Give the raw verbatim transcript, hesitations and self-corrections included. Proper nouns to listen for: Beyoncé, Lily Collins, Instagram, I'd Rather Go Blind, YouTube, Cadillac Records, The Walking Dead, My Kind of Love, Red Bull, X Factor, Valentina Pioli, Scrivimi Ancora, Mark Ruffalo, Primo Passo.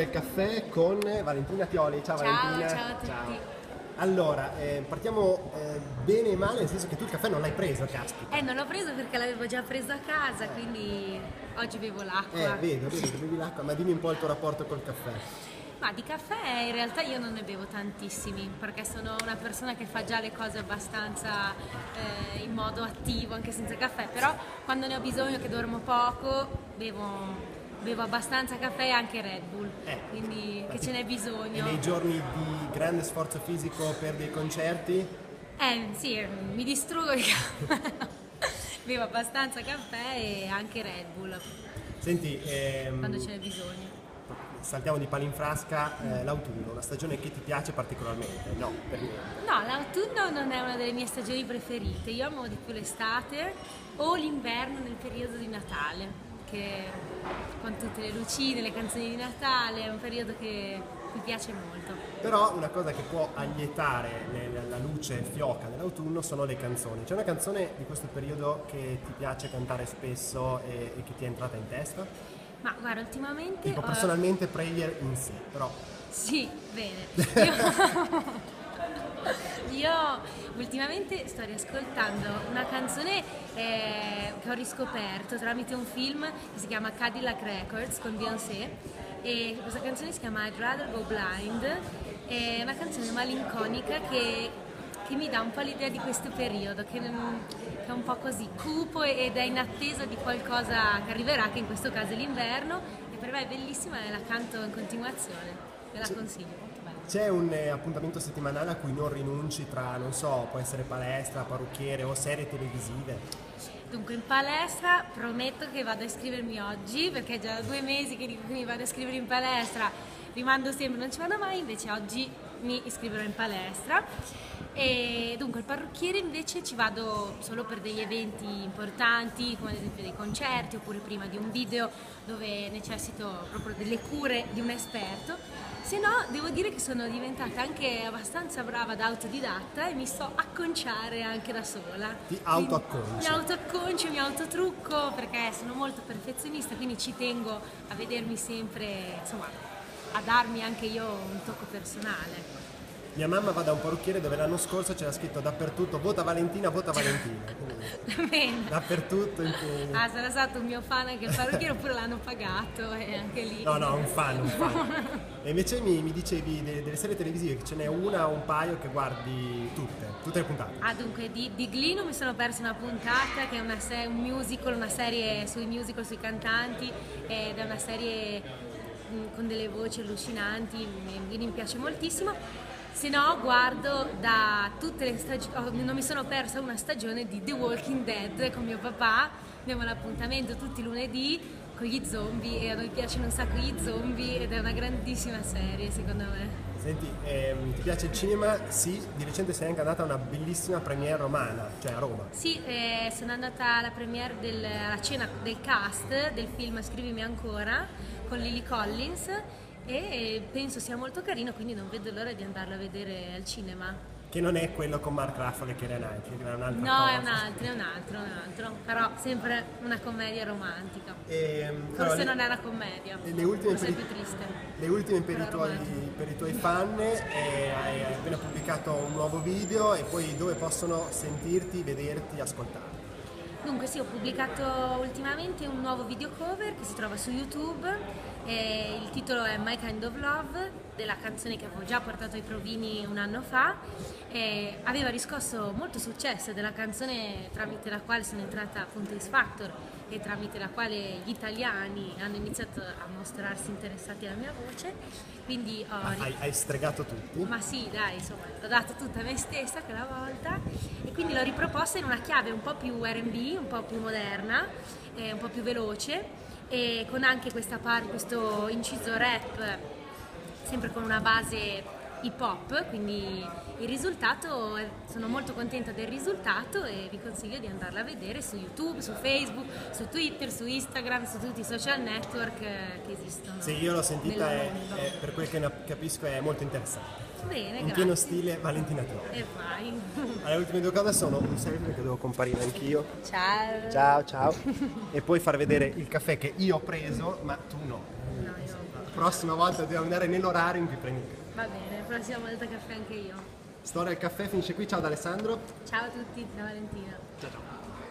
Cocktail Caffè con Valentina Pioli. Ciao, ciao Valentina. Ciao a tutti. Ciao. Allora, eh, partiamo eh, bene e male, nel senso che tu il caffè non l'hai preso, caspita. Eh, non l'ho preso perché l'avevo già preso a casa, quindi oggi bevo l'acqua. Eh, vedo, vedo, bevi l'acqua, ma dimmi un po' il tuo rapporto col caffè. Ma di caffè in realtà io non ne bevo tantissimi, perché sono una persona che fa già le cose abbastanza eh, in modo attivo, anche senza caffè, però quando ne ho bisogno, che dormo poco, bevo... Bevo abbastanza caffè e anche Red Bull, eh, quindi che ce n'è bisogno. E nei giorni di grande sforzo fisico per dei concerti? Eh sì, mi distruggo di caffè, bevo abbastanza caffè e anche Red Bull. Senti, ehm, quando ce n'è bisogno. Saltiamo di palo in frasca, eh, l'autunno, una stagione che ti piace particolarmente? No, per niente. No, l'autunno non è una delle mie stagioni preferite, io amo di più l'estate o l'inverno nel periodo di Natale. Che con tutte le lucine, le canzoni di Natale, è un periodo che mi piace molto. Però una cosa che può allietare le, la luce fioca dell'autunno sono le canzoni. C'è una canzone di questo periodo che ti piace cantare spesso e, e che ti è entrata in testa? Ma guarda, ultimamente... Tipo ho... personalmente Prayer in sé, però... Sì, bene. Io... Io ultimamente sto riascoltando una canzone eh, che ho riscoperto tramite un film che si chiama Cadillac Records con Beyoncé, e questa canzone si chiama I'd Rather Go Blind, è una canzone malinconica che, che mi dà un po' l'idea di questo periodo, che, che è un po' così cupo ed è in attesa di qualcosa che arriverà, che in questo caso è l'inverno, e per me è bellissima e la canto in continuazione, ve la consiglio. C'è un appuntamento settimanale a cui non rinunci tra, non so, può essere palestra, parrucchiere o serie televisive? Dunque, in palestra prometto che vado a iscrivermi oggi, perché è già due mesi che mi vado a iscrivere in palestra, rimando sempre, non ci vado mai, invece oggi mi iscriverò in palestra. E dunque, il parrucchiere invece ci vado solo per degli eventi importanti, come ad esempio dei concerti, oppure prima di un video dove necessito proprio delle cure di un esperto. Se no, devo dire che sono diventata anche abbastanza brava da autodidatta e mi so acconciare anche da sola. Ti autoacconcio? Mi autoacconcio, mi autotrucco, perché sono molto perfezionista, quindi ci tengo a vedermi sempre, insomma, a darmi anche io un tocco personale. Mia mamma va da un parrucchiere dove l'anno scorso c'era scritto dappertutto "vota Valentina, vota Valentina". Bene. Dappertutto. In cui... Ah, sarà stato un mio fan anche il parrucchiere, oppure l'hanno pagato e anche lì. No, no, un fan, un fan. E invece mi, mi dicevi delle, delle serie televisive, che ce n'è una o un paio che guardi tutte, tutte le puntate. Ah, dunque di, di Glino mi sono persa una puntata che è una se un musical, una serie sui musical, sui cantanti, ed è una serie con delle voci allucinanti, quindi mi piace moltissimo. Se no, guardo da tutte le stagioni, oh, non mi sono persa una stagione di The Walking Dead con mio papà, abbiamo l'appuntamento tutti i lunedì con gli zombie, e a noi piacciono un sacco gli zombie ed è una grandissima serie secondo me. Senti, ehm, ti piace il cinema? Sì, di recente sei anche andata a una bellissima premiere romana, cioè a Roma. Sì, eh, sono andata alla premiere della cena del cast del film Scrivimi Ancora con Lily Collins, e penso sia molto carino, quindi non vedo l'ora di andarlo a vedere al cinema. Che non è quello con Mark Ruffalo, che era un altro, era un altro. No, cosa. È un altro, è un altro, è un altro, però sempre una commedia romantica. E, Forse però, non le, è una commedia, le ultime forse è più triste. Le ultime per, i tuoi, per i tuoi fan, eh, hai appena pubblicato un nuovo video, e poi dove possono sentirti, vederti, ascoltarti? Dunque sì, ho pubblicato ultimamente un nuovo video cover che si trova su YouTube, e il titolo è My Kind of Love, della canzone che avevo già portato ai provini un anno fa, e aveva riscosso molto successo, della canzone tramite la quale sono entrata appunto in X Factor e tramite la quale gli italiani hanno iniziato a mostrarsi interessati alla mia voce, quindi ho... Ah, hai, hai stregato tutto? Ma sì, dai, insomma, l'ho dato tutta a me stessa quella volta, e quindi l'ho riproposta in una chiave un po' più erre e bi, un po' più moderna, eh, un po' più veloce, e con anche questa parte, questo inciso rap, sempre con una base hip hop, quindi il risultato, sono molto contenta del risultato e vi consiglio di andarla a vedere su YouTube, su Facebook, su Twitter, su Instagram, su tutti i social network che esistono. Sì, io l'ho sentita e per quel che capisco è molto interessante. Bene, in grazie. Pieno stile Valentina Pioli. E vai. Alle ultime due cose sono un selfie che devo comparire anch'io. Ciao. Ciao, ciao. E poi far vedere il caffè che io ho preso, ma tu no. No, io no. prossima volta dobbiamo andare nell'orario in cui prendi il caffè. Va bene, la prossima volta caffè anche io. Storia al caffè finisce qui, ciao da Alessandro. Ciao a tutti, da Valentina. Ciao ciao.